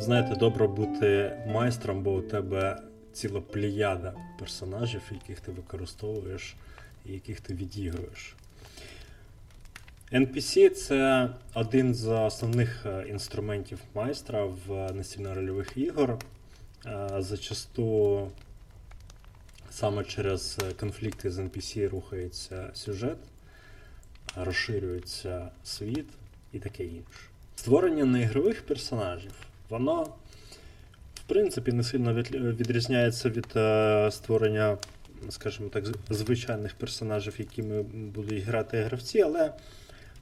Знаєте, добре бути майстром, бо у тебе ціла плеяда персонажів, яких ти використовуєш і яких ти відігруєш. NPC – це один з основних інструментів майстра в настільно-рольових ігор. Зачасту саме через конфлікти з NPC рухається сюжет, розширюється світ і таке інше. Створення неігрових персонажів, воно, в принципі, не сильно відрізняється від створення, скажімо так, звичайних персонажів, якими будуть грати гравці, але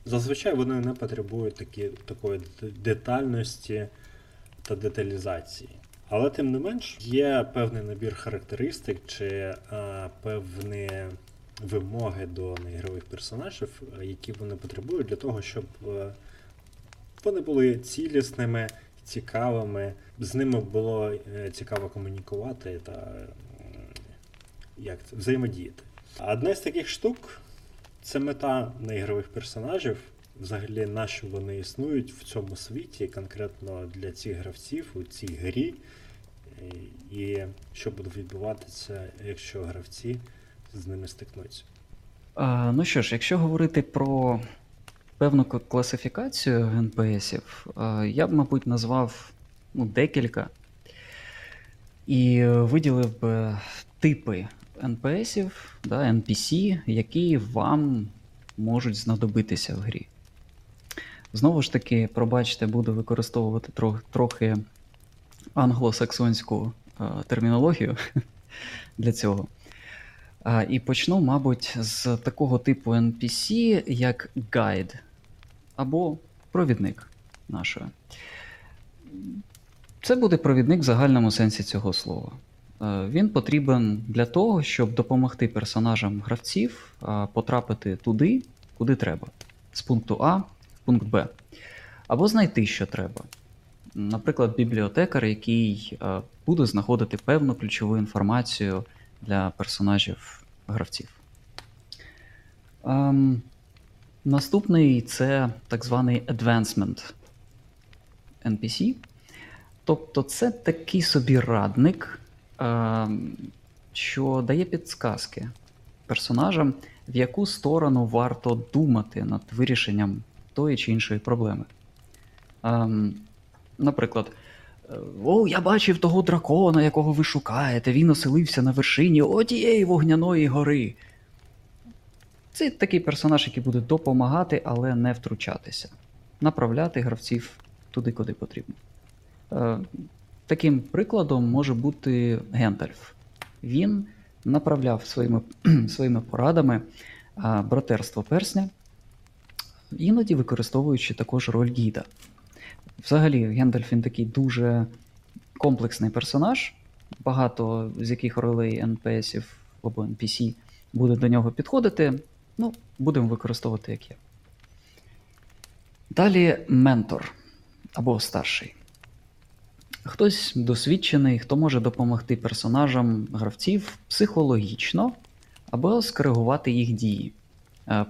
зазвичай вони не потребують такої детальності та деталізації. Але, тим не менш, є певний набір характеристик чи певні вимоги до неігрових персонажів, які вони потребують для того, щоб вони були цілісними, цікавими, з ними було цікаво комунікувати та взаємодіяти. Одна з таких штук – це мета неігрових персонажів, взагалі на що вони існують в цьому світі, конкретно для цих гравців у цій грі, і що буде відбуватися, якщо гравці з ними стикнуться. Ну що ж, якщо говорити про певну класифікацію НПСів, я б, мабуть, назвав декілька і виділив би типи НПСів, NPC, які вам можуть знадобитися в грі. Знову ж таки, пробачте, буду використовувати трохи англосаксонську термінологію для цього. І почну, мабуть, з такого типу NPC, як гайд або провідник нашої. Це буде провідник в загальному сенсі цього слова. Він потрібен для того, щоб допомогти персонажам гравців потрапити туди, куди треба. З пункту А в пункт Б. Або знайти, що треба. Наприклад, бібліотекар, який буде знаходити певну ключову інформацію для персонажів гравців. Наступний – це так званий advancement NPC. Тобто це такий собі радник, що дає підсказки персонажам, в яку сторону варто думати над вирішенням тої чи іншої проблеми. Наприклад, «О, я бачив того дракона, якого ви шукаєте, він оселився на вершині отієї вогняної гори». Це такий персонаж, який буде допомагати, але не втручатися. Направляти гравців туди, куди потрібно. Таким прикладом може бути Гендальф. Він направляв своїми порадами братерство персня, іноді використовуючи також роль гіда. Взагалі, Гендальф він такий дуже комплексний персонаж, багато з яких ролей НПСів або NPC буде до нього підходити, будемо використовувати як є. Далі ментор або старший. Хтось досвідчений, хто може допомогти персонажам гравців психологічно або скоригувати їх дії.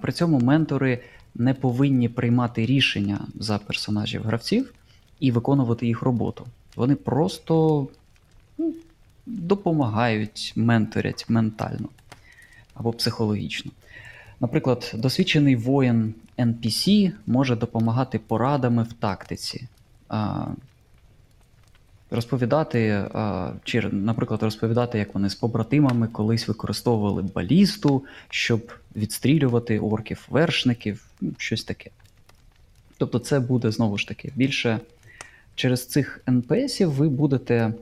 При цьому ментори не повинні приймати рішення за персонажів гравців і виконувати їх роботу. Вони просто допомагають, менторять ментально або психологічно. Наприклад, досвідчений воїн NPC може допомагати порадами в тактиці. Наприклад, розповідати, як вони з побратимами колись використовували балісту, щоб відстрілювати орків-вершників, щось таке. Тобто це буде, знову ж таки, більше через цих НПСів ви будете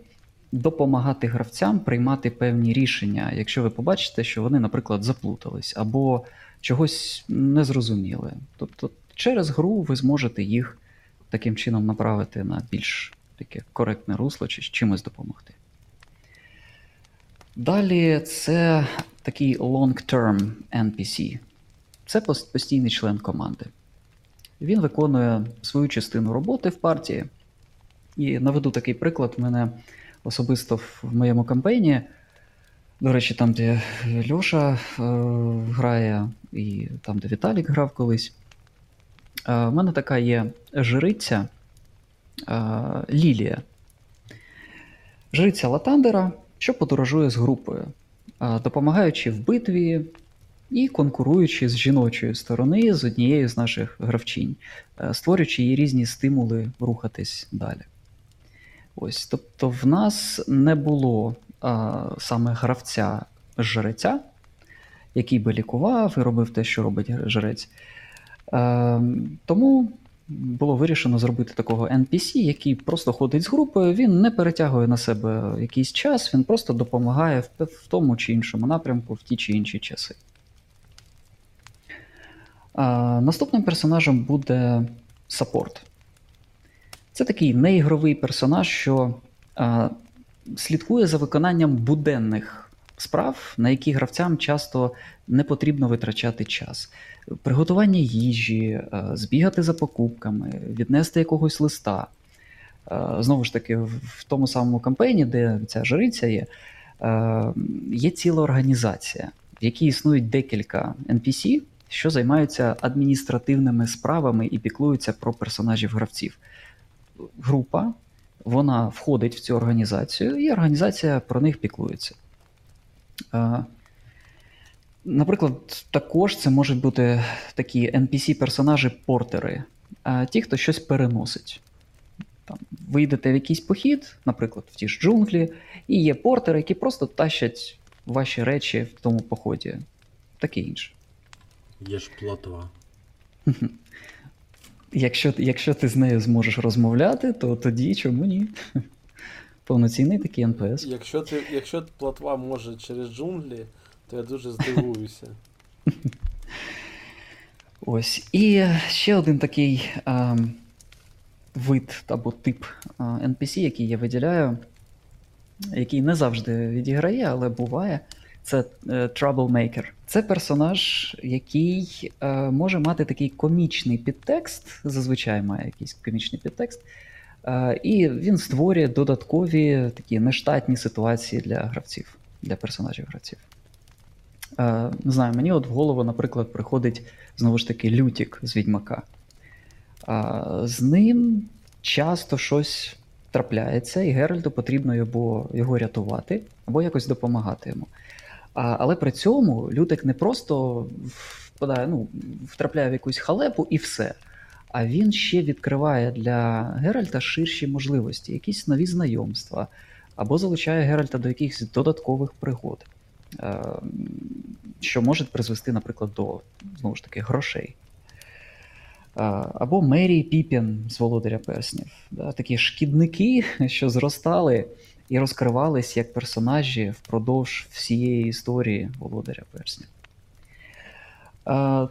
допомагати гравцям приймати певні рішення, якщо ви побачите, що вони, наприклад, заплутались або чогось не зрозуміли. Тобто через гру ви зможете їх таким чином направити на більш таке коректне русло, чи чимось допомогти. Далі це такий long-term NPC. Це постійний член команди. Він виконує свою частину роботи в партії. І наведу такий приклад. Мене особисто в моєму кампанії До речі, там, де Льоша грає, і там, де Віталік грав колись. У мене така є жриця Лілія. Жриця Латандера, що подорожує з групою, допомагаючи в битві і конкуруючи з жіночої сторони з однією з наших гравчинь, створюючи їй різні стимули рухатись далі. Ось, тобто в нас не було саме гравця-жреця, який би лікував і робив те, що робить жрець. Тому було вирішено зробити такого NPC, який просто ходить з групою, він не перетягує на себе якийсь час, він просто допомагає в тому чи іншому напрямку в ті чи інші часи. Наступним персонажем буде саппорт. Це такий неігровий персонаж, що слідкує за виконанням буденних справ, на які гравцям часто не потрібно витрачати час. Приготування їжі, збігати за покупками, віднести якогось листа. Знову ж таки, в тому самому кампейні, де ця жриця є, є ціла організація, в якій існують декілька NPC, що займаються адміністративними справами і піклуються про персонажів гравців. Група, вона входить в цю організацію, і організація про них піклується. Наприклад, також це можуть бути такі NPC-персонажі-портери, ті, хто щось переносить. Там, ви йдете в якийсь похід, наприклад, в ті ж джунглі, і є портери, які просто тащать ваші речі в тому поході. Таке інше. Є ж платва. Якщо ти з нею зможеш розмовляти, то тоді чому ні? Повноцінний такий НПС. Якщо платва може через джунглі, то я дуже здивуюся. Ось. І ще один такий вид або тип NPC, який я виділяю, який не завжди відіграє, але буває. Це Troublemaker. Це персонаж, який може мати такий комічний підтекст, зазвичай має якийсь комічний підтекст, і він створює додаткові такі нештатні ситуації для гравців, для персонажів гравців. Не знаю, мені от в голову, наприклад, приходить, знову ж таки, Лютік з Відьмака. З ним часто щось трапляється, і Геральду потрібно його рятувати, або якось допомагати йому. Але при цьому Лютик не просто впадає, втрапляє в якусь халепу і все. А він ще відкриває для Геральта ширші можливості, якісь нові знайомства, або залучає Геральта до якихось додаткових пригод, що може призвести, наприклад, до, знову ж таки, грошей. Або Мері і Піпін з «Володаря перснів». Такі шкідники, що зростали і розкривались як персонажі впродовж всієї історії «Володаря перснів».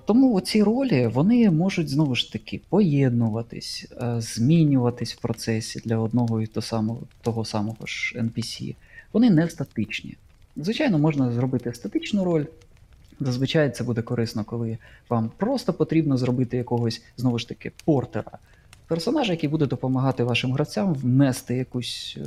Тому оці ролі, вони можуть, знову ж таки, поєднуватись, змінюватись в процесі для одного і того самого ж NPC. Вони не статичні. Звичайно, можна зробити статичну роль. Зазвичай це буде корисно, коли вам просто потрібно зробити якогось, знову ж таки, портера. Персонажа, який буде допомагати вашим гравцям внести якусь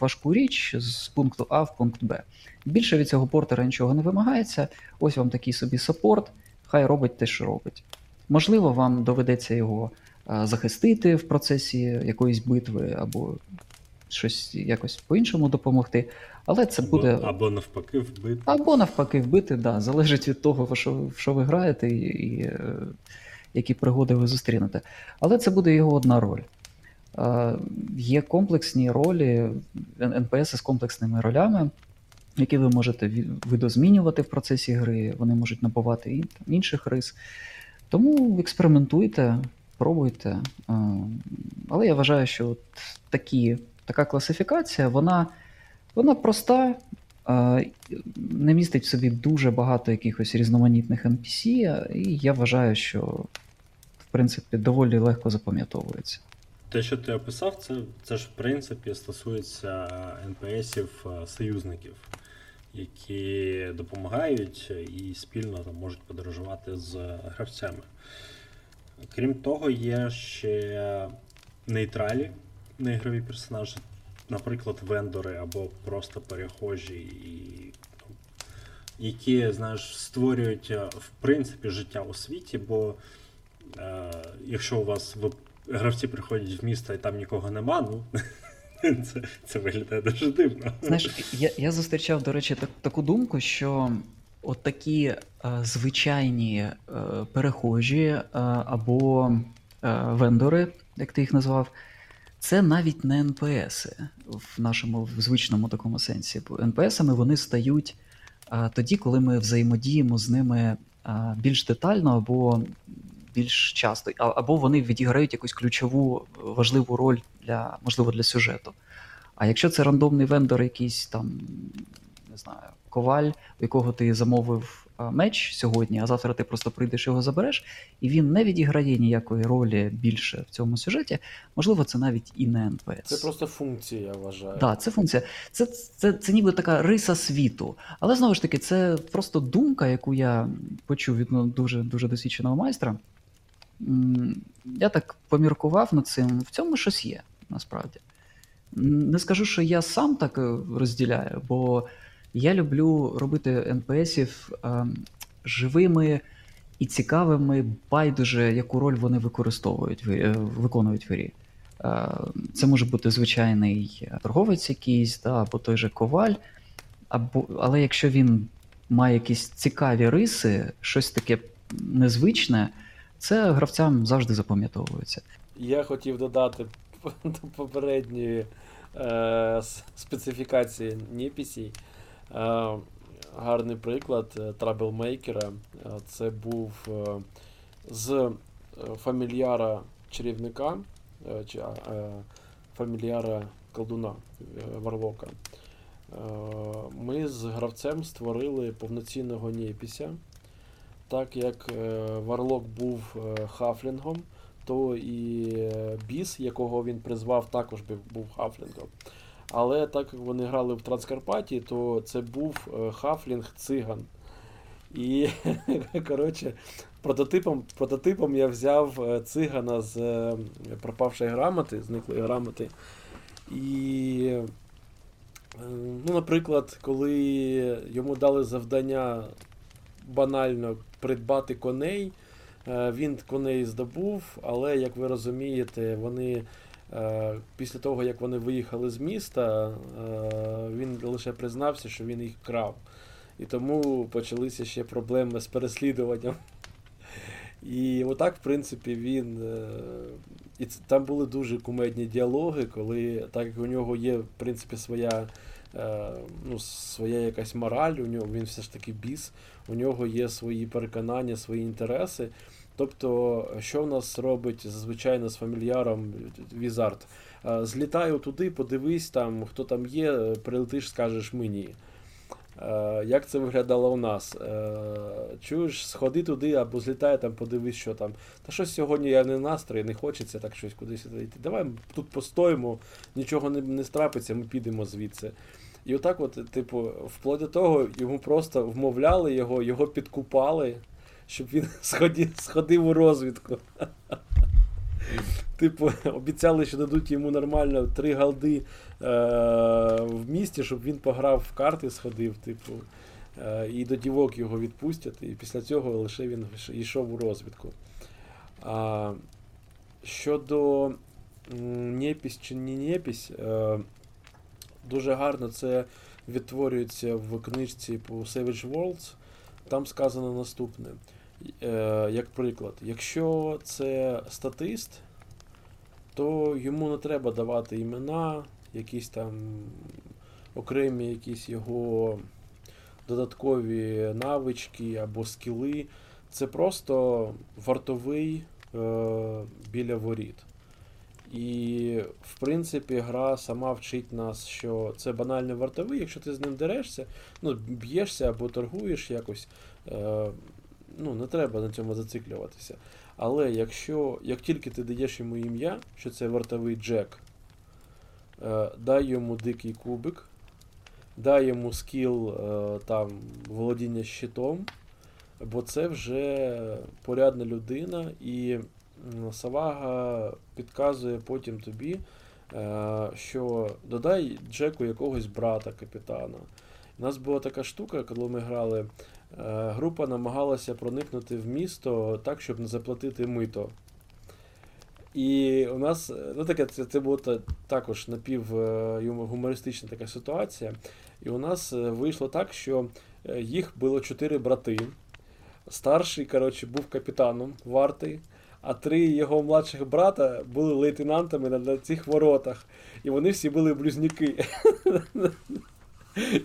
важку річ з пункту А в пункт Б. Більше від цього портера нічого не вимагається. Ось вам такий собі саппорт, хай робить те, що робить. Можливо, вам доведеться його захистити в процесі якоїсь битви, або щось якось по-іншому допомогти, але це буде... Або навпаки вбити, да, залежить від того, що ви граєте і які пригоди ви зустрінете. Але це буде його одна роль. Є комплексні ролі, НПС з комплексними ролями, які ви можете видозмінювати в процесі гри, вони можуть набувати і інших рис. Тому експериментуйте, пробуйте. Але я вважаю, що от така класифікація, вона проста, не містить в собі дуже багато якихось різноманітних NPC, і я вважаю, що, в принципі, доволі легко запам'ятовується. Те, що ти описав, це ж, в принципі, стосується NPS-ів-союзників, які допомагають і спільно там можуть подорожувати з гравцями. Крім того, є ще нейтралі, неігрові персонажі, наприклад, вендори або просто перехожі і які, знаєш, створюють, в принципі, життя у світі, бо якщо у вас гравці приходять в місто і там нікого нема, ну, це виглядає дуже дивно. Знаєш, я зустрічав, до речі, таку думку, що от такі звичайні перехожі або вендори, як ти їх назвав, це навіть не НПСи в нашому звичному такому сенсі. НПСами вони стають тоді, коли ми взаємодіємо з ними більш детально або більш часто, або вони відіграють якусь ключову важливу роль для, можливо, для сюжету. А якщо це рандомний вендор, якийсь там, не знаю, коваль, у якого ти замовив меч сьогодні, а завтра ти просто прийдеш його забереш, і він не відіграє ніякої ролі більше в цьому сюжеті, можливо, це навіть і не НПС. Це просто функція, я вважаю. Так, це функція. Це ніби така риса світу. Але, знову ж таки, це просто думка, яку я почув від дуже досвідченого майстра. Я так поміркував над цим, в цьому щось є, насправді. Не скажу, що я сам так розділяю, бо я люблю робити НПСів живими і цікавими, байдуже, яку роль вони виконують в грі. Це може бути звичайний торговець якийсь, да, або той же коваль, але якщо він має якісь цікаві риси, щось таке незвичне, це гравцям завжди запам'ятовується. Я хотів додати до попередньої специфікації NPC. Гарний приклад траблмейкера. Це був з фамільяра чарівника, чи фамільяра колдуна Варлока. Ми з гравцем створили повноцінного нєпіся. Так як Варлок був хафлінгом, то і біс, якого він призвав, також був хафлінгом. Але так як вони грали в Транскарпатії, то це був хафлінг-циган. І, коротше, прототипом я взяв цигана з пропавшої грамоти, зниклої грамоти. І, ну, наприклад, коли йому дали завдання банально придбати коней, він коней здобув, але, як ви розумієте, вони... Після того, як вони виїхали з міста, він лише признався, що він їх крав. І тому почалися ще проблеми з переслідуванням. І отак, в принципі, він... І там були дуже кумедні діалоги, коли, так як у нього є, в принципі, своя, ну, своя якась мораль, у нього, він все ж таки біс, у нього є свої переконання, свої інтереси. Тобто, що в нас робить, звичайно, з фамільяром Візард? Злітаю туди, подивись, там, хто там є, прилетиш, скажеш мені. Як це виглядало у нас? Чуєш, сходи туди або злітай, там, подивись, що там. Та щось сьогодні я не настрій, не хочеться так щось кудись йти. Давай тут постоїмо, нічого не страпиться, ми підемо звідси. І отак от, типу, вплоть до того, йому просто вмовляли його, його підкупали, щоб він сходив у розвідку. Типу, обіцяли, що дадуть йому нормально 3 галди в місті, щоб він пограв в карти, сходив, типу, і до дівок його відпустять, і після цього лише він йшов у розвідку. Щодо непись чи не непись, дуже гарно це відтворюється в книжці по Savage Worlds. Там сказано наступне, як приклад, якщо це статист, то йому не треба давати імена, якісь там окремі якісь його додаткові навички або скіли. Це просто вартовий біля воріт. І, в принципі, гра сама вчить нас, що це банально вартовий, якщо ти з ним дерешся, ну, б'єшся або торгуєш якось, ну, не треба на цьому зациклюватися. Але якщо, як тільки ти даєш йому ім'я, що це вартовий Джек, дай йому дикий кубик, дай йому скіл, там, володіння щитом, бо це вже порядна людина, і... Савага підказує потім тобі, що додай Джеку якогось брата капітана. У нас була така штука, коли ми грали, група намагалася проникнути в місто так, щоб не заплатити мито. І у нас, ну таке, це була також напівгумористична така ситуація. І у нас вийшло так, що їх було 4 брати. Старший, коротше, був капітаном варти, а 3 його младших брата були лейтенантами на цих воротах. І вони всі були близнюки.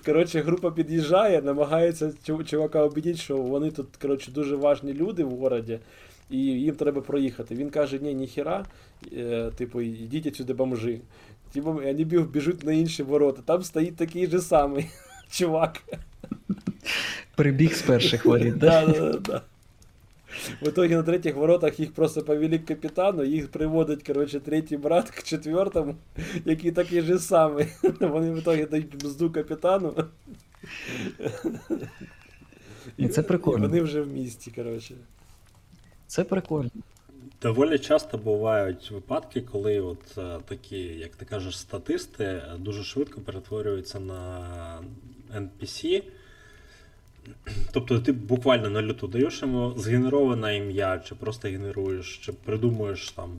Коротше, група під'їжджає, намагається чувака обідіти, що вони тут, коротше, дуже важні люди в городі, і їм треба проїхати. Він каже, ні, ніхіра, типу, йдіть отсюди бомжи. Типу, вони біжуть на інші ворота, там стоїть такий же самий чувак. Прибіг з перших воріт, так? Так. В итоге на третьих воротах їх просто повели к капітану, їх приводить, короче, третій брат к четвертому, який такий же самий. Вони в итоге дають мзду капітану. І це прикольно. І вони вже в місті, короче. Це прикольно. Доволі часто бувають випадки, коли от такі, як ти кажеш, статисти дуже швидко перетворюються на NPC. Тобто ти буквально на люту даєш йому згенероване ім'я, чи просто генеруєш, чи придумуєш там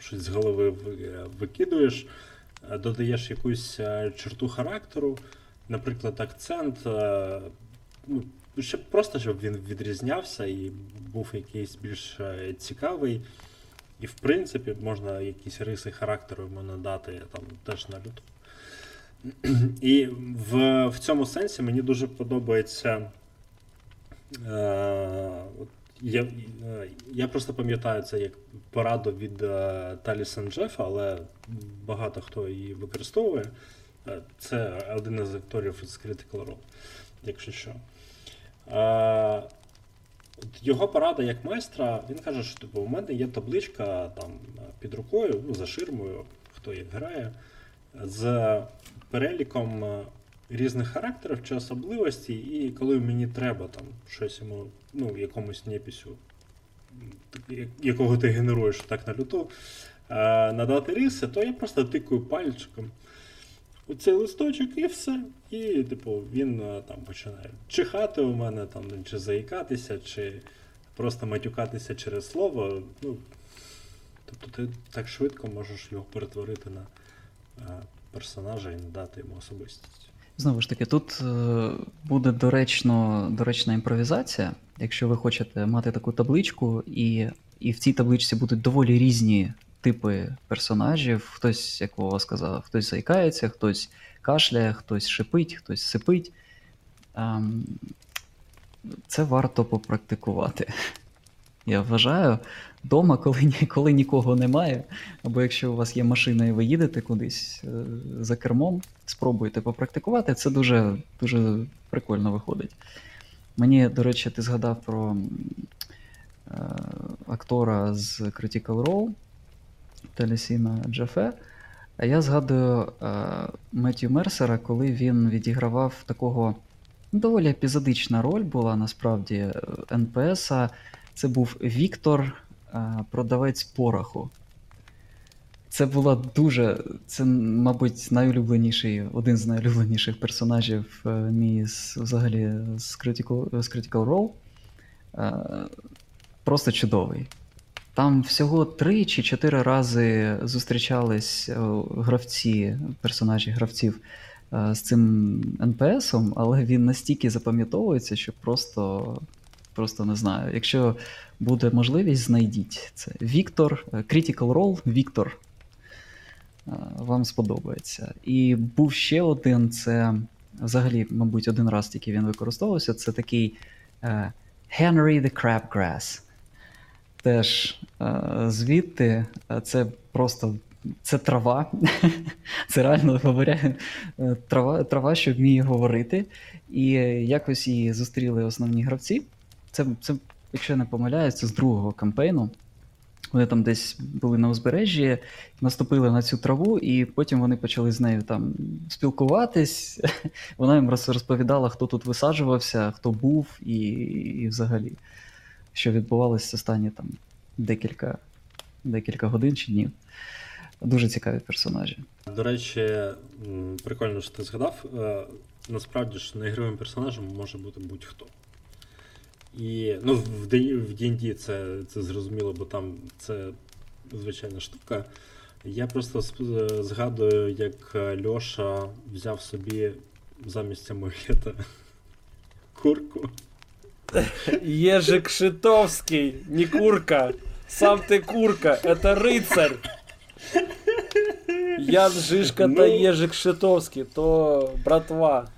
щось з голови викидуєш, додаєш якусь черту характеру, наприклад, акцент, просто щоб він відрізнявся і був якийсь більш цікавий. І в принципі можна якісь риси характеру йому надати там, теж на люту. І в цьому сенсі мені дуже подобається, я просто пам'ятаю це як пораду від Талі Сен-Джефа, але багато хто її використовує. Це один із акторів із Critical Role, якщо що. Його порада як майстра, він каже, що у мене є табличка там, під рукою, ну, за ширмою, хто її грає, з переліком різних характерів чи особливостей, і коли мені треба там щось йому, ну, якомусь непісю, якого ти генеруєш так на люту, надати риси, то я просто тикаю пальчиком у цей листочок і все. І, типу, він там починає чихати у мене, там, чи заїкатися, чи просто матюкатися через слово. Ну, тобто ти так швидко можеш його перетворити на персонажа і надати йому особистість. Знову ж таки, тут буде доречна імпровізація. Якщо ви хочете мати таку табличку, і в цій табличці будуть доволі різні типи персонажів. Хтось, як Вова сказав, хтось заїкається, хтось кашляє, хтось шипить, хтось сипить. Це варто попрактикувати. Я вважаю, дома, коли нікого немає, або якщо у вас є машина і ви їдете кудись за кермом, спробуйте попрактикувати, це дуже, дуже прикольно виходить. Мені, до речі, ти згадав про актора з Critical Role, Талісіна Джафе, а я згадую Меттью Мерсера, коли він відігравав такого, доволі епізодична роль була, насправді, НПС-а. Це був Віктор, продавець пороху. Це була це, мабуть, один з найулюбленіших персонажів мій взагалі з Critical Role. Просто чудовий. Там всього 3 чи 4 рази зустрічались персонажі гравців з цим НПСом, але він настільки запам'ятовується, що просто не знаю. Якщо буде можливість, знайдіть це. Віктор, Critical Role, Віктор. Вам сподобається. І був ще один, це взагалі, мабуть, один раз тільки він використовувався, це такий Henry the Crabgrass. Теж звідти це просто, це трава. Це реально, говоря, трава, що вміє говорити. І якось її зустріли основні гравці. Це, якщо я не помиляюсь, це з другого кампейну. Вони там десь були на узбережжі, наступили на цю траву, і потім вони почали з нею там спілкуватись. Вона їм розповідала, хто тут висаджувався, хто був і взагалі, що відбувалося останні там декілька годин чи днів. Дуже цікаві персонажі. До речі, прикольно, що ти згадав. насправді ж неігровим персонажем може бути будь-хто. І ну, в D&D це зрозуміло, бо там це звичайна штука. Я просто згадую, як Льоша взяв собі замість амулета курку. Єжик Шитовський, не курка. Сам ти курка, это рицар. Ян Жишка та Ежик Шитовский, то братва.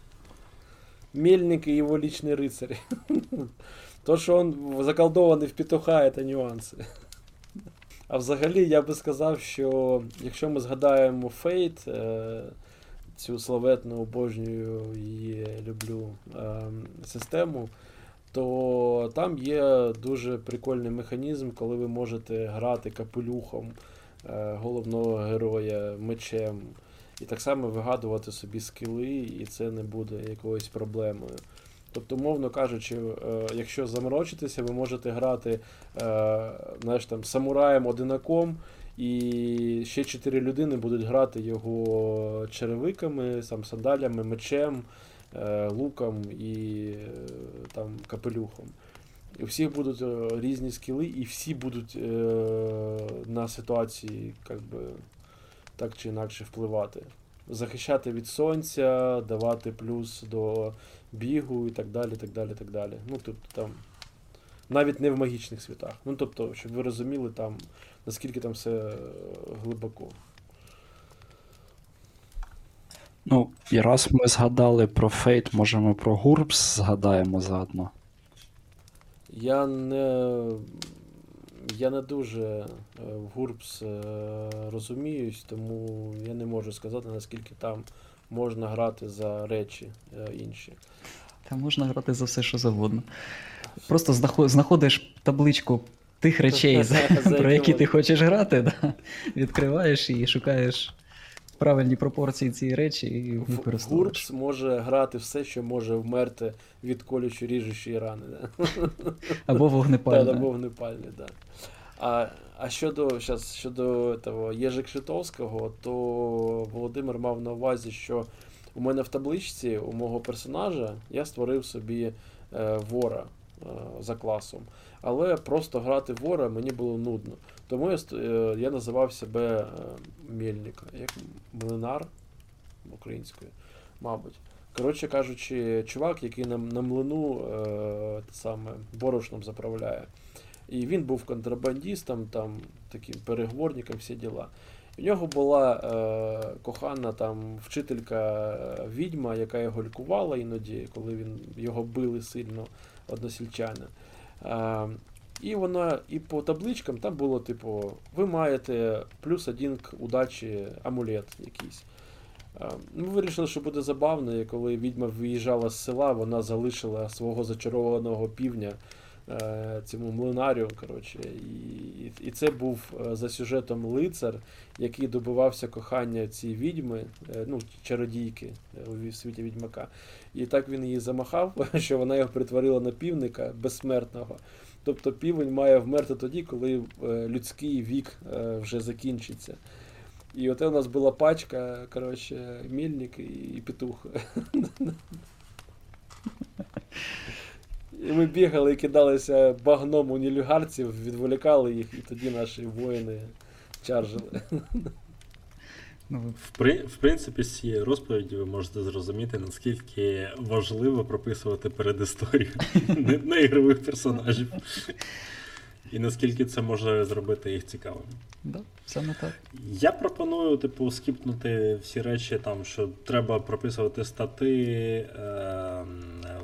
Мельник и его личный рыцарь. То, что он заколдованный в петуха, это нюанси. А взагалі я би сказав, що якщо ми згадаємо Фейт, цю славетну, обожнюю її, люблю систему, то там є дуже прикольний механізм, коли ви можете грати капелюхом головного героя, мечем, і так само вигадувати собі скіли, і це не буде якоюсь проблемою. Тобто, мовно кажучи, якщо заморочитися, ви можете грати, знаєш, там, самураєм-одинаком, і ще 4 людини будуть грати його черевиками, там, сандалями, мечем, луком і там, капелюхом. І у всіх будуть різні скіли, і всі будуть на ситуації, як би, так чи інакше впливати. Захищати від сонця, давати плюс до бігу і так далі, так далі, так далі. Ну, тобто там, навіть не в магічних світах. Ну, тобто, щоб ви розуміли там, наскільки там все глибоко. Ну, і раз ми згадали про Фейт, може ми про Гурпс згадаємо заодно? Я не дуже в Гурпс розуміюсь, тому я не можу сказати, наскільки там можна грати за речі інші. Там можна грати за все, що завгодно. Просто знаходиш табличку тих речей, про які ти хочеш грати, да? Відкриваєш і шукаєш правильні пропорції цієї речі і використовуєш. Гурпс може грати все, що може вмерти від колючої ріжучої рани. Да? Або вогнепальне. Або вогнепальне, да. А щодо того Єжик Шитовського, то Володимир мав на увазі, що у мене в табличці, у мого персонажа, я створив собі вора за класом. Але просто грати вора мені було нудно. Тому я називав себе Мельник, як млинар українською, мабуть. Коротше кажучи, чувак, який на млину саме борошном заправляє. І він був контрабандістом, там, таким переговорником, всі діла. У нього була кохана там, вчителька-відьма, яка його лікувала іноді, коли його били сильно односельчани. І вона, і по табличкам там було, типу, ви маєте +1 к удачі амулет якийсь. Ми вирішили, що буде забавно, і коли відьма виїжджала з села, вона залишила свого зачарованого півня цьому млинарю, коротше. І це був за сюжетом лицар, який добивався кохання цієї відьми, ну, чародійки у світі відьмака. І так він її замахав, що вона його притворила на півника безсмертного. Тобто півень має вмерти тоді, коли людський вік вже закінчиться. І оте у нас була пачка, коротше, Мільник і петух. І ми бігали і кидалися багном у нелюгарців, відволікали їх, і тоді наші воїни чаржили. В принципі, з цієї розповіді ви можете зрозуміти, наскільки важливо прописувати передісторію неігрових персонажів. І наскільки це може зробити їх цікавим. Да, саме так. Я пропоную, типу, скіпнути всі речі, там, що треба прописувати стати,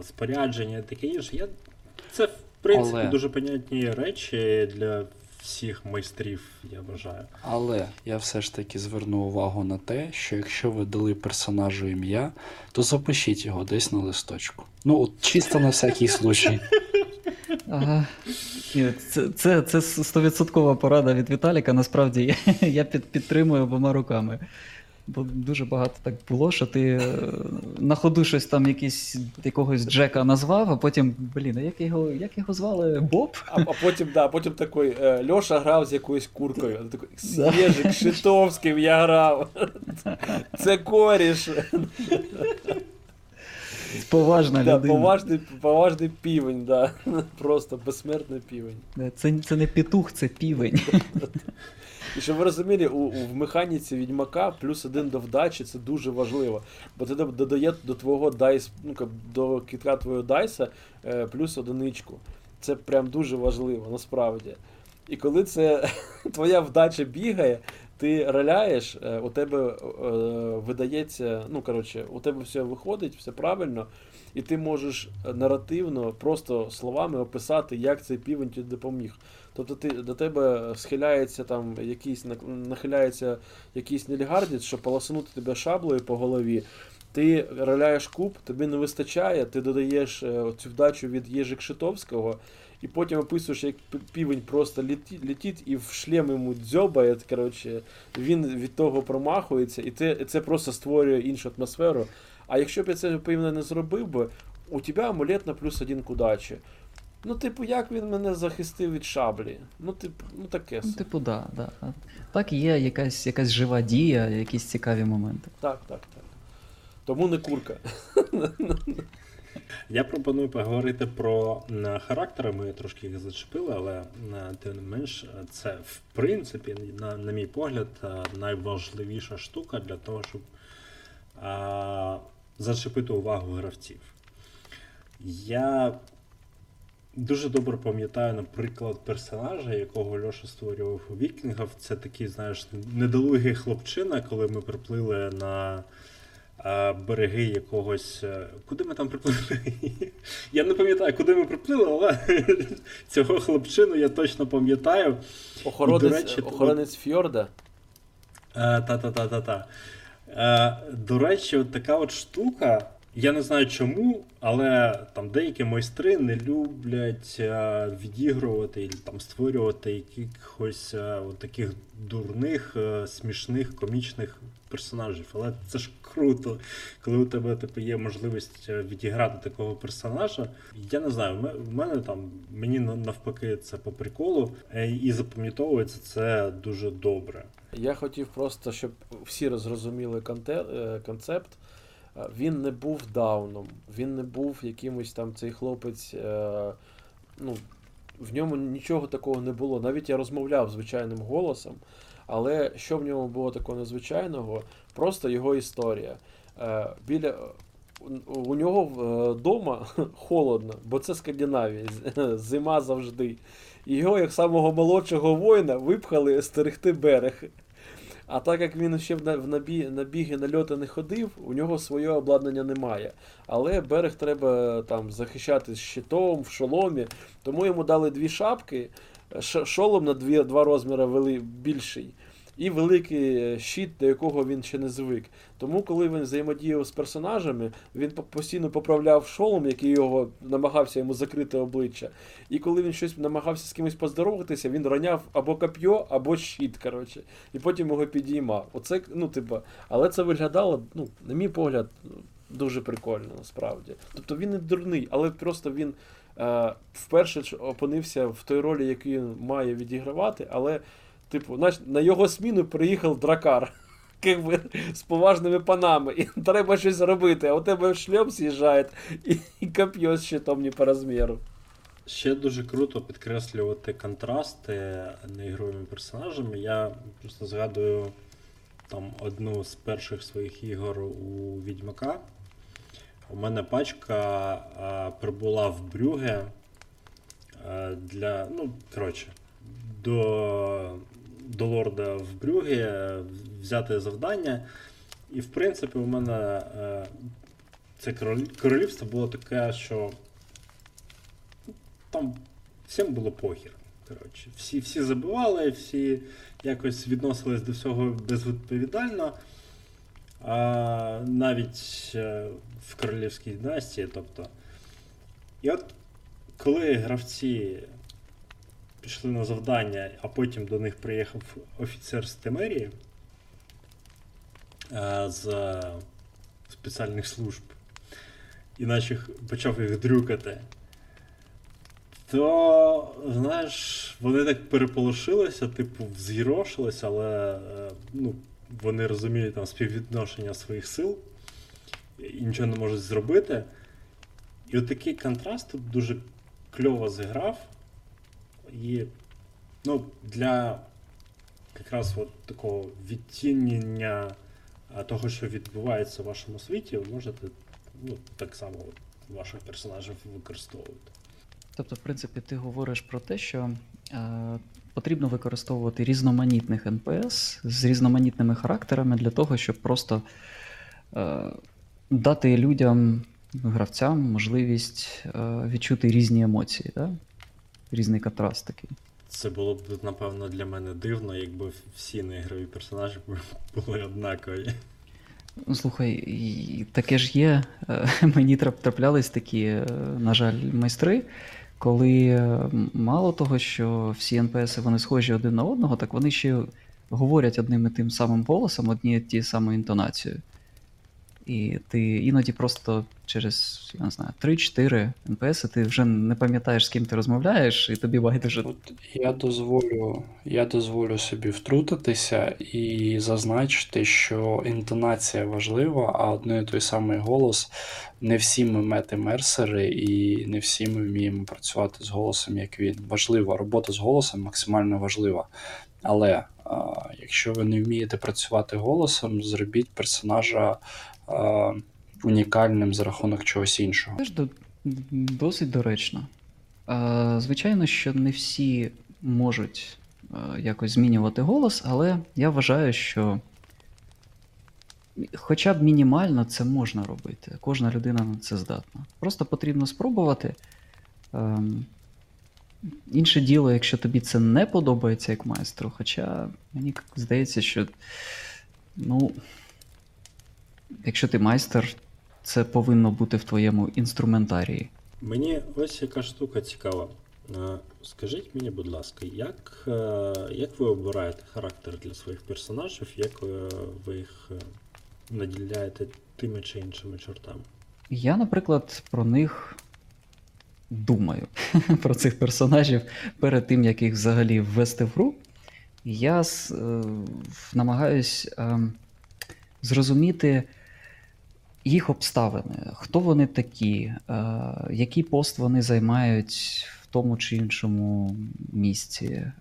спорядження і таке інше. Це, в принципі, дуже понятні речі для всіх майстрів, я вважаю. Але я все ж таки зверну увагу на те, що якщо ви дали персонажу ім'я, то запишіть його десь на листочку. Ну, от чисто на всякий случай. Ага. Це 100% порада від Віталіка, насправді я підтримую обома руками. Бо дуже багато так було, що ти на ходу щось там якогось Джека назвав, а потім, блін, як його звали? Боб? А потім, да, потім такий, Льоша грав з якоюсь куркою. Такий, Єжик Шитовським я грав. Це коріш. Поважна людина. Поважний півень, так. Просто безсмертний півень. Це не петух, це півень. І щоб ви розуміли, в механіці Відьмака +1 до вдачі — це дуже важливо. Бо це додає до твого дайс, до кітка твого дайса +1. Це прям дуже важливо, насправді. І коли це твоя вдача бігає, ти роляєш, у тебе видається, у тебе все виходить, все правильно, і ти можеш наративно, просто словами описати, як цей півень тобі допоміг. Тобто до тебе схиляється там якийсь, нахиляється якийсь нільгардіт, щоб полосанути тебе шаблею по голові. Ти роляєш куб, тобі не вистачає, ти додаєш цю вдачу від Єжик Шитовського, і потім описуєш, як півень просто летить, і в шлем йому дзьобає, він від того промахується, і це просто створює іншу атмосферу. А якщо б я це, певно, не зробив би, у тебе амулет на +1 к удачі. Як він мене захистив від шаблі? Таке. Да. Так, є якась жива дія, якісь цікаві моменти. Так. Тому не курка. Я пропоную поговорити про характери, ми трошки їх зачепили, але тим не менш це, в принципі, на мій погляд, найважливіша штука для того, щоб зачепити увагу гравців. Я дуже добре пам'ятаю, наприклад, персонажа, якого Льоша створював у Вікінгах. Це такий, недолугий хлопчина, коли ми приплили на береги якогось... Куди ми там приплили? Я не пам'ятаю, куди ми приплили, але цього хлопчину я точно пам'ятаю. Охоронець фьорда? Та-та-та-та-та. До речі, от така от штука, я не знаю чому, але там деякі майстри не люблять відігрувати або створювати якихось таких дурних, смішних, комічних персонажів. Але це ж круто, коли у тебе є можливість відіграти такого персонажа. Я не знаю, мені навпаки це по приколу, і запам'ятовується це дуже добре. Я хотів просто, щоб всі розрозуміли концепт. Він не був дауном, він не був якимось там цей хлопець, в ньому нічого такого не було. Навіть я розмовляв звичайним голосом, але що в ньому було такого незвичайного? Просто його історія. У нього вдома холодно, бо це Скандинавія, зима завжди. Його, як самого молодшого воїна, випхали стерегти берег. А так як він ще в набіги, нальоти не ходив, у нього своє обладнання немає. Але берег треба захищати щитом, в шоломі, тому йому дали 2 шапки, шолом на 2 розміри більший, і великий щит, до якого він ще не звик. Тому, коли він взаємодіяв з персонажами, він постійно поправляв шолом, який його намагався йому закрити обличчя. І коли він щось намагався з кимось поздороватися, він роняв або коп'є, або щит, і потім його підіймав. Оце, але це виглядало, на мій погляд, дуже прикольно, насправді. Тобто він не дурний, але просто він вперше опинився в той ролі, яку він має відігравати, але на його сміну приїхав дракар з поважними панами, і треба щось робити, а у тебе шлем з'їжджає і коп'є з щитом не по розміру. Ще дуже круто підкреслювати контрасти неігровими персонажами. Я просто згадую одну з перших своїх ігор у Відьмака. У мене пачка прибула в Брюге до лорда в Брюгі взяти завдання. І, в принципі, у мене це королівство було таке, що там всім було похір. Всі забивали, всі якось відносились до всього безвідповідально. Навіть в королівській династії. І от коли гравці пішли на завдання, а потім до них приїхав офіцер з Темерії, з спеціальних служб, і почав їх дрюкати, то, вони так переполошилися, вз'їрошилися, але вони розуміють співвідношення своїх сил і нічого не можуть зробити. І отакий контраст тут дуже кльово зіграв. І ну, для якраз от такого відтінення того, що відбувається в вашому світі, ви можете ну, так само ваших персонажів використовувати. Тобто, в принципі, ти говориш про те, що потрібно використовувати різноманітних НПС з різноманітними характерами для того, щоб просто дати людям, гравцям, можливість відчути різні емоції, да? Різний контраст такий. Це було б, напевно, для мене дивно, якби всі неігрові персонажі були однакові. Слухай, таке ж є, мені траплялись такі, на жаль, майстри, коли мало того, що всі НПСи вони схожі один на одного, так вони ще говорять одним і тим самим голосом, однією тією самою інтонацією. І ти іноді просто через, я не знаю, 3-4 НПСи ти вже не пам'ятаєш, з ким ти розмовляєш, і тобі байдуже. Я дозволю собі втрутитися і зазначити, що інтонація важлива, а один і той самий голос. Не всі ми мети-мерсери і не всі ми вміємо працювати з голосом, як він. Важлива робота з голосом максимально важлива. Але якщо ви не вмієте працювати голосом, зробіть персонажа унікальним за рахунок чогось іншого. Це ж досить доречно. Звичайно, що не всі можуть якось змінювати голос, але я вважаю, що хоча б мінімально це можна робити. Кожна людина на це здатна. Просто потрібно спробувати. Інше діло, якщо тобі це не подобається як майстру, хоча мені здається, що ну, якщо ти майстер, це повинно бути в твоєму інструментарії. Мені ось яка штука цікава. Скажіть мені, будь ласка, як ви обираєте характер для своїх персонажів, як ви їх наділяєте тими чи іншими чертами? Я, наприклад, про них думаю, про цих персонажів перед тим, як їх взагалі ввести в гру. Я намагаюсь зрозуміти їх обставини, хто вони такі, який пост вони займають в тому чи іншому місці,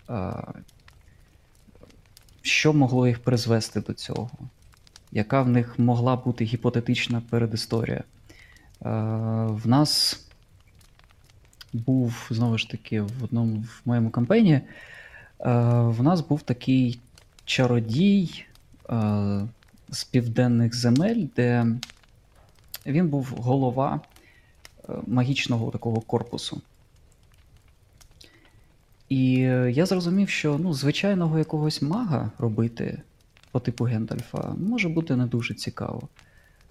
що могло їх призвести до цього, яка в них могла бути гіпотетична передісторія. В нас був, знову ж таки, в моєму кампанії, в нас був такий чародій з південних земель, де він був голова магічного такого корпусу. І я зрозумів, що ну, звичайного якогось мага робити по типу Гендальфа може бути не дуже цікаво.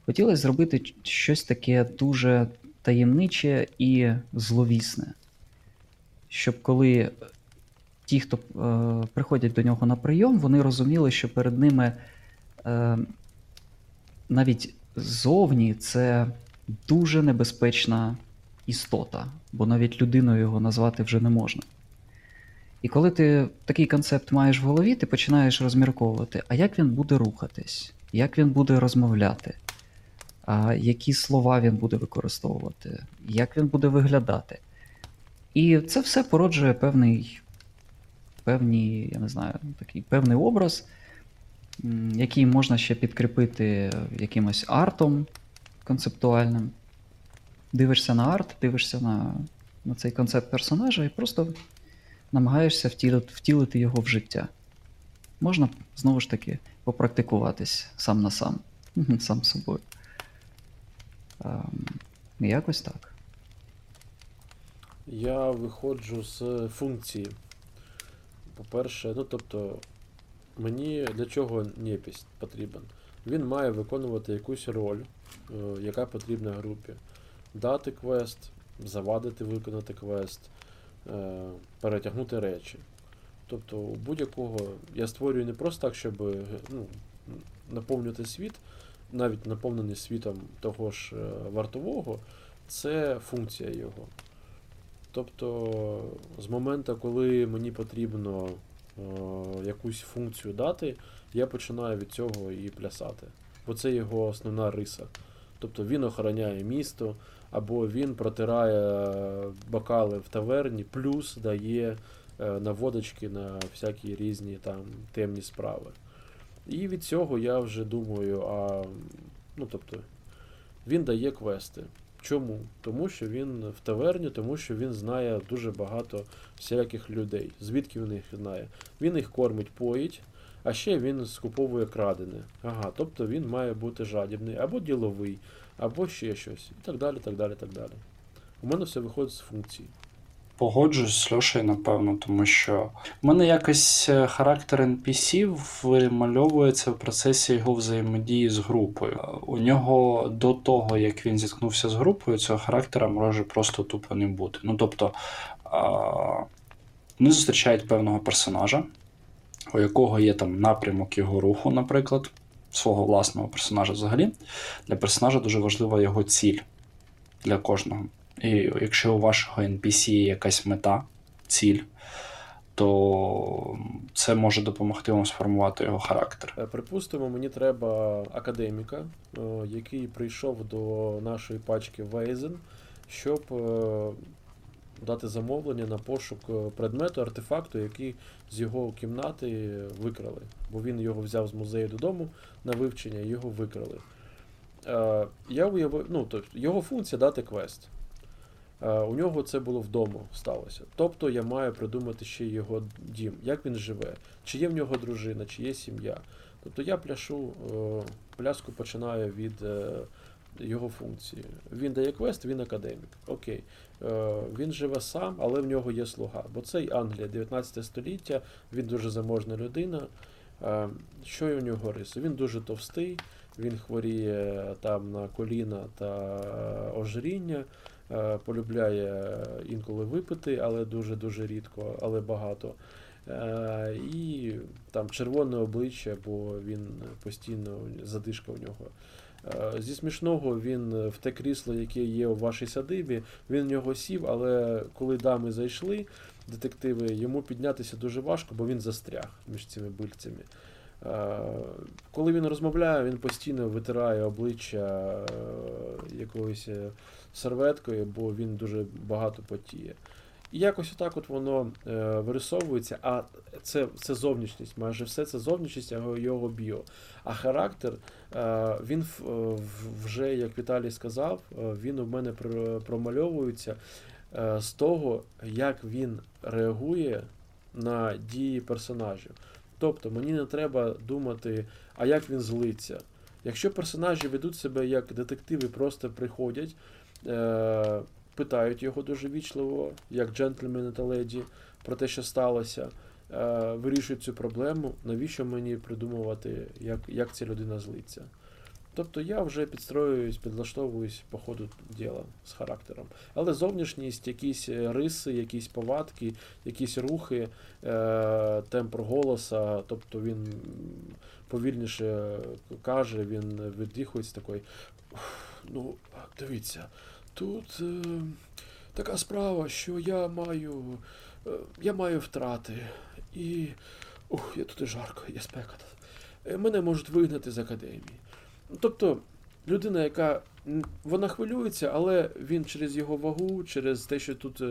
Хотілося зробити щось таке дуже таємниче і зловісне, щоб коли ті, хто приходять до нього на прийом, вони розуміли, що перед ними навіть зовні це дуже небезпечна істота, бо навіть людиною його назвати вже не можна. І коли ти такий концепт маєш в голові, ти починаєш розмірковувати, а як він буде рухатись, як він буде розмовляти, які слова він буде використовувати, як він буде виглядати. І це все породжує певний, я не знаю, такий певний образ, який можна ще підкріпити якимось артом концептуальним. Дивишся на арт, дивишся на цей концепт персонажа і просто намагаєшся втілити його в життя. Можна, знову ж таки, попрактикуватись сам на сам, сам собою. Якось так. Я виходжу з функції. По-перше, ну тобто, мені для чого непись потрібен? Він має виконувати якусь роль, яка потрібна групі. Дати квест, завадити виконати квест, перетягнути речі. Тобто, будь-якого я створюю не просто так, щоб ну, наповнювати світ, навіть наповнений світом того ж вартового, це функція його. Тобто, з моменту, коли мені потрібно якусь функцію дати, я починаю від цього і плясати. Бо це його основна риса. Тобто він охороняє місто, або він протирає бокали в таверні, плюс дає наводочки на всякі різні там темні справи. І від цього я вже думаю, він дає квести. Чому? Тому що він в таверні, тому що він знає дуже багато всяких людей. Звідки він їх знає? Він їх кормить, поїть, а ще він скуповує крадене. Ага, тобто він має бути жадібний, або діловий, або ще щось. І так далі, так далі, так далі. У мене все виходить з функції. Погоджуюсь з Льошею, напевно, тому що в мене якось характер NPC вимальовується в процесі його взаємодії з групою. У нього до того, як він зіткнувся з групою, цього характера може просто тупо не бути. Ну, тобто, вони зустрічають певного персонажа, у якого є там напрямок його руху, наприклад, свого власного персонажа взагалі. Для персонажа дуже важлива його ціль для кожного. І якщо у вашого NPC є якась мета, ціль, то це може допомогти вам сформувати його характер. Припустимо, мені треба академіка, який прийшов до нашої пачки Вейзен, щоб дати замовлення на пошук предмету, артефакту, який з його кімнати викрали. Бо він його взяв з музею додому на вивчення, його викрали. Я уявив, його функція дати квест. У нього це було вдома сталося. Тобто я маю придумати ще його дім, як він живе, чи є в нього дружина, чи є сім'я. Тобто я пляску починаю від його функції. Він дає квест, він академік. Окей. Він живе сам, але в нього є слуга. Бо це Англія, 19 століття, він дуже заможна людина. Що є у нього риси? Він дуже товстий, він хворіє там на коліна та ожиріння. Полюбляє інколи випити, але дуже-дуже рідко, але багато. І там червоне обличчя, бо він постійно, задишка у нього. Зі смішного він в те крісло, яке є у вашій садибі, він в нього сів, але коли дами зайшли, детективи, йому піднятися дуже важко, бо він застряг між цими бильцями. Коли він розмовляє, він постійно витирає обличчя якоюсь серветкою, бо він дуже багато потіє. І якось отак от воно вирисовується, а це зовнішність, майже все це зовнішність його біо. А характер, він вже, як Віталій сказав, він у мене промальовується з того, як він реагує на дії персонажів. Тобто мені не треба думати, а як він злиться. Якщо персонажі ведуть себе як детективи, просто приходять, питають його дуже вічливо, як джентльмени та леді, про те, що сталося, вирішують цю проблему, навіщо мені придумувати, як ця людина злиться. Тобто я вже підстроююсь, підлаштовуюсь по ходу діла з характером. Але зовнішність, якісь риси, якісь повадки, якісь рухи, темп голоса, тобто він повільніше каже, він віддихується такий. Дивіться, тут така справа, що я маю втрати, і я тут і жарко, я спека. Мене можуть вигнати з академії. Тобто людина, яка вона хвилюється, але він через його вагу, через те, що тут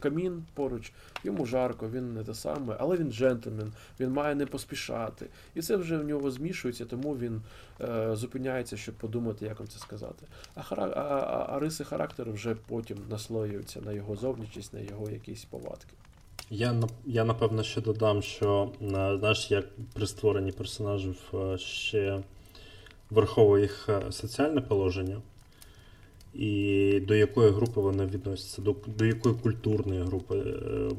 камін поруч, йому жарко, він не те саме, але він джентльмен, він має не поспішати. І це вже в нього змішується, тому він зупиняється, щоб подумати, як вам це сказати. А риси характеру вже потім наслоюються на його зовнішність, на його якісь повадки. Я напевно, ще додам, що, знаєш, як при створенні персонажів ще враховує їх соціальне положення і до якої групи вони відносяться, до якої культурної групи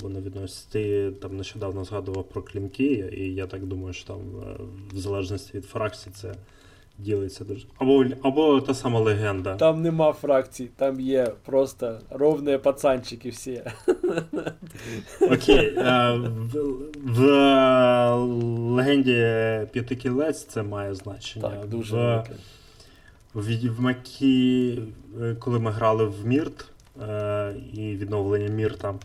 вони відносяться. Ти там нещодавно згадував про клінки, і я так думаю, що там в залежності від фракцій це ділиться дуже. Або та сама легенда. Там нема фракцій, там є просто ровні пацанчики всі. Окей. В легенді п'ятикілець це має значення. Так, дуже велике. В Макі, коли ми грали в Мірт і відновлення Мірта,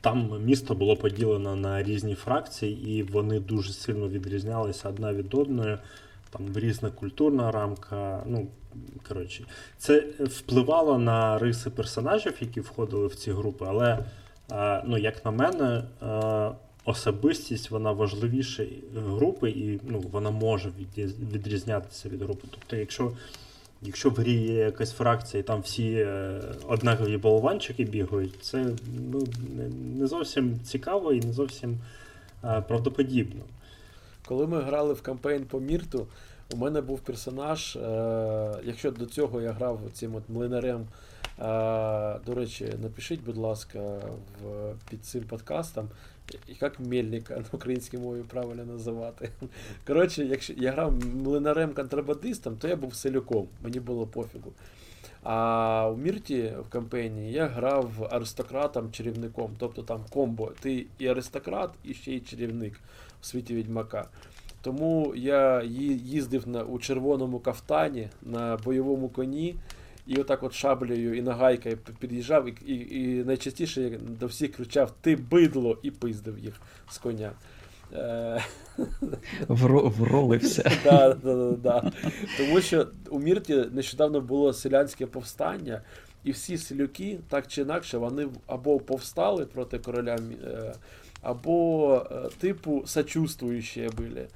там місто було поділено на різні фракції, і вони дуже сильно відрізнялися одна від одної. там різна культурна рамка. Ну, коротше, це впливало на риси персонажів, які входили в ці групи, але, ну, як на мене, особистість, вона важливіша групи, і ну, вона може відрізнятися від групи. Тобто, якщо в грі є якась фракція, і там всі однакові болванчики бігають, це ну, не зовсім цікаво і не зовсім правдоподібно. Коли ми грали в кампейн по Мірту, у мене був персонаж, якщо до цього я грав цим от млинарем, до речі, напишіть, будь ласка, під цим подкастом, як Мельника на українській мові правильно називати. Коротше, якщо я грав млинарем-контрабандистом, то я був селюком, мені було пофігу. А у Мірті, в кампанії, я грав аристократом-чарівником, тобто там комбо, ти і аристократ, і ще й чарівник у світі Відьмака. Тому я їздив у червоному кафтані на бойовому коні, і отак от шаблею і нагайкою під'їжджав, і найчастіше до всіх кричав «Ти бидло!» і пиздив їх з коня. Вролився. Да. Тому що у Мірті нещодавно було селянське повстання, і всі селюки, так чи інакше, вони або повстали проти короля, або типу сочувствуючі були.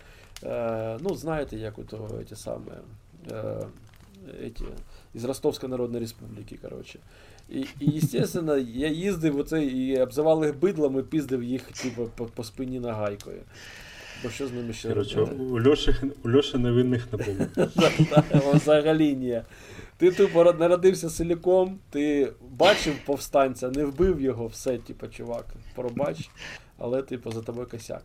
Ну, знаєте, як у того, ті саме... из Ростовской Народной Республики, короче. І, естественно, я їздив оце і обзивав їх бидлом і піздив їх типу, по спині нагайкою. Бо що з ними ще короче, у Льоші невинних не було. Взагалі ні. Ти типу народився селяком, ти бачив повстанця, не вбив його, все, типу, чувак, пробач, але типу за тобою косяк.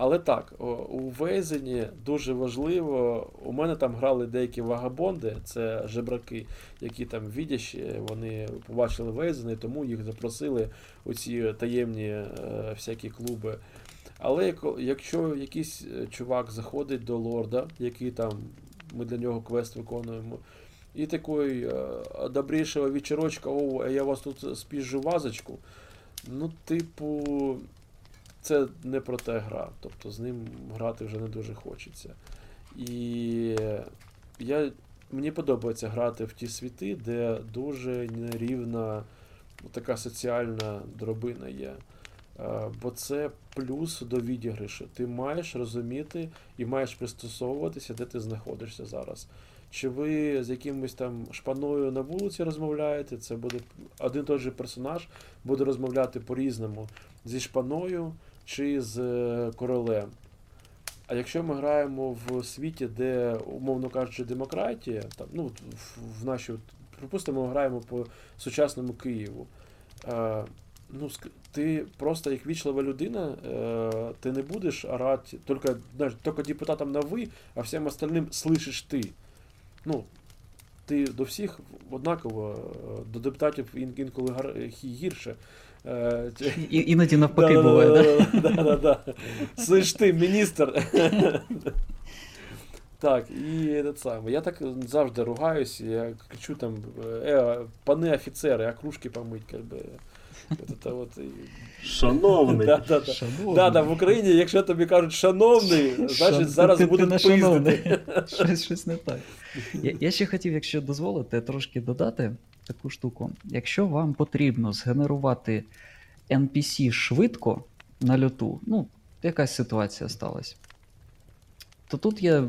Але так, у Вейзені дуже важливо, у мене там грали деякі вагабонди, це жебраки, які там відящі, вони побачили Вейзен, і тому їх запросили у ці таємні всякі клуби. Але якщо якийсь чувак заходить до лорда, який там, ми для нього квест виконуємо, і такий добрішого вечірочка, о, я вас тут спіжу вазочку, ну типу... Це не про те гра, тобто з ним грати вже не дуже хочеться. І мені подобається грати в ті світи, де дуже нерівна така соціальна дробина є. Бо це плюс до відіграшу. Ти маєш розуміти і маєш пристосовуватися, де ти знаходишся зараз. Чи ви з якимось там шпаною на вулиці розмовляєте, це буде один той же персонаж, буде розмовляти по-різному зі шпаною чи з королем. А якщо ми граємо в світі, де, умовно кажучи, демократія, там, ну, в нашій, припустимо, ми граємо по сучасному Києву, ну, ти просто як вічлива людина, ти не будеш орати, тільки депутатам на «ви», а всім остальним «слышиш ти». Ну, ти до всіх однаково, до депутатів інколи гірше. Іноді навпаки буває, так? Слиш ти, міністр! Так, і це саме. Я так завжди ругаюсь, я кричу там, пани офіцери, окружки помить, якби. Шановний. Да, в Україні, якщо тобі кажуть шановний, значить зараз будуть пиздити. Щось не так. Я ще хотів, якщо дозволите, трошки додати таку штуку. Якщо вам потрібно згенерувати NPC швидко на льоту, ну, якась ситуація сталася, то тут є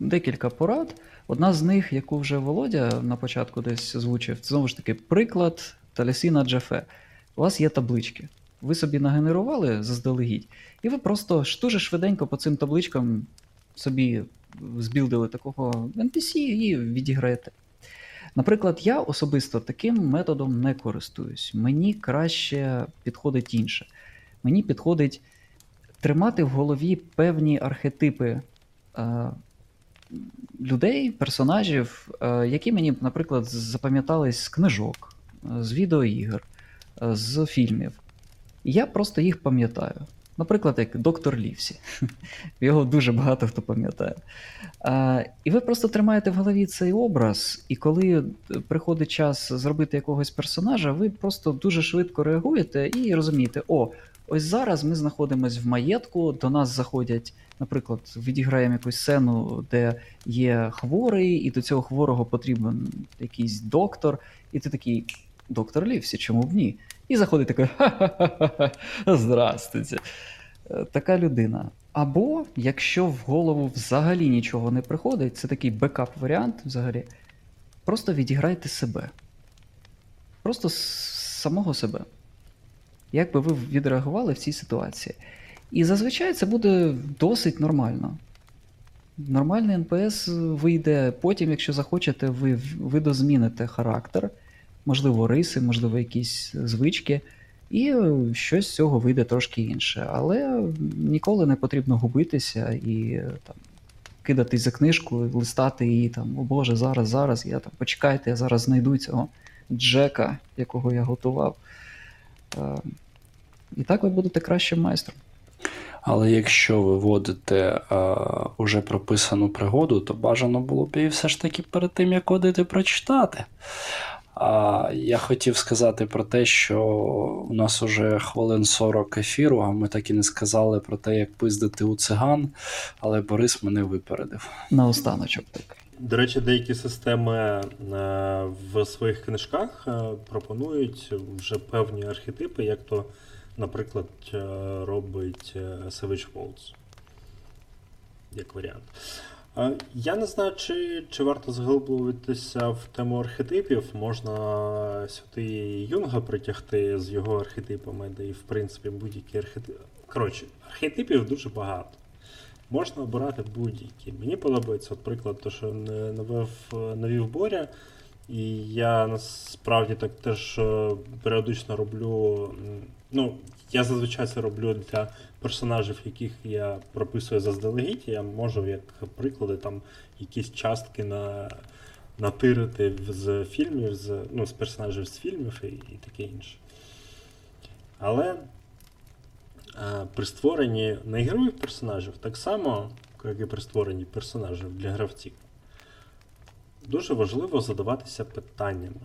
декілька порад. Одна з них, яку вже Володя на початку десь озвучив, це знову ж таки приклад Талісіна Джафе. У вас є таблички, ви собі нагенерували заздалегідь, і ви просто дуже швиденько по цим табличкам собі збілдили такого NPC і відіграєте. Наприклад, я особисто таким методом не користуюсь, мені краще підходить інше. Мені підходить тримати в голові певні архетипи людей, персонажів, які мені, наприклад, запам'ятались з книжок, з відеоігр, з фільмів. Я просто їх пам'ятаю. Наприклад, як доктор Лівсі. Його дуже багато хто пам'ятає. І ви просто тримаєте в голові цей образ, і коли приходить час зробити якогось персонажа, ви просто дуже швидко реагуєте і розумієте, о, Ось зараз ми знаходимося в маєтку, до нас заходять, наприклад, відіграємо якусь сцену, де є хворий, і до цього хворого потрібен якийсь доктор, і ти такий, доктор Лівсі, чому б ні? І заходить такий, ха-ха-ха, здрастуйте. Така людина. Або, якщо в голову взагалі нічого не приходить, це такий бекап-варіант взагалі, просто відіграйте себе. Просто самого себе. Як би ви відреагували в цій ситуації. І зазвичай це буде досить нормально. Нормальний НПС вийде потім, якщо захочете, ви дозміните характер, можливо, риси, можливо, якісь звички, і щось з цього вийде трошки інше. Але ніколи не потрібно губитися і там, кидатись за книжку, листати її, там, о Боже, зараз, я там, почекайте, я зараз знайду цього Джека, якого я готував. І так ви будете кращим майстром. Але якщо ви вводите уже прописану пригоду, то бажано було б її все ж таки перед тим, як водити, прочитати. Я хотів сказати про те, що у нас уже хвилин 40 ефіру, а ми так і не сказали про те, як пиздити у циган, але Борис мене випередив. Наостаночок так. До речі, деякі системи в своїх книжках пропонують вже певні архетипи, як то, наприклад, робить Savage Worlds, як варіант. Я не знаю, чи варто заглиблюватися в тему архетипів. Можна сюди Юнга притягти з його архетипами, де і, в принципі, будь-які архетипи. Коротше, архетипів дуже багато. Можна обирати будь-які. Мені подобається, от приклад, те, що навів Боря, і я насправді так теж періодично роблю, ну, я зазвичай це роблю для персонажів, яких я прописую заздалегідь, я можу, як приклади, там, якісь частки натирити з фільмів, з персонажів з фільмів і таке інше. Але при створенні неігрових персонажів так само, як і при створенні персонажів для гравців, дуже важливо задаватися питаннями.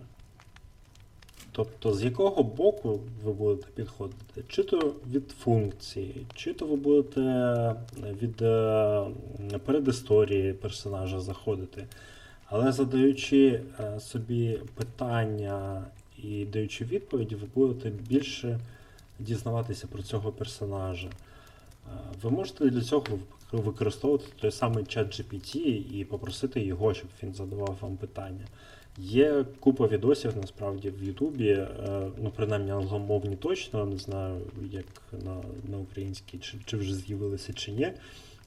Тобто, з якого боку ви будете підходити? Чи то від функції, чи то ви будете від передісторії персонажа заходити. Але задаючи собі питання і даючи відповіді, ви будете більше дізнаватися про цього персонажа. Ви можете для цього використовувати той самий ChatGPT і попросити його, щоб він задавав вам питання. Є купа відосів, насправді, в Ютубі, ну, принаймні, англомовні точно, не знаю, як на українській, чи вже з'явилися, чи ні,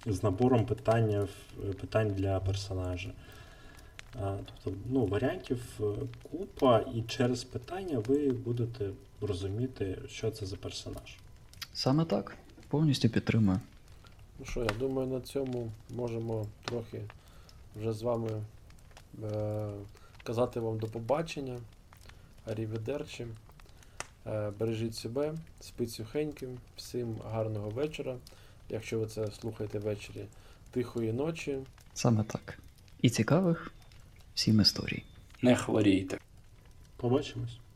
з набором питань для персонажа. Тобто, ну, варіантів купа, і через питання ви будете розуміти, що це за персонаж. Саме так. Повністю підтримую. Ну що, я думаю, на цьому можемо трохи вже з вами казати вам до побачення. Аріведерчі. Бережіть себе, спіть сухеньким, всім гарного вечора. Якщо ви це слухаєте ввечері, тихої ночі. Саме так. І цікавих всім історій. Не хворійте. Побачимось.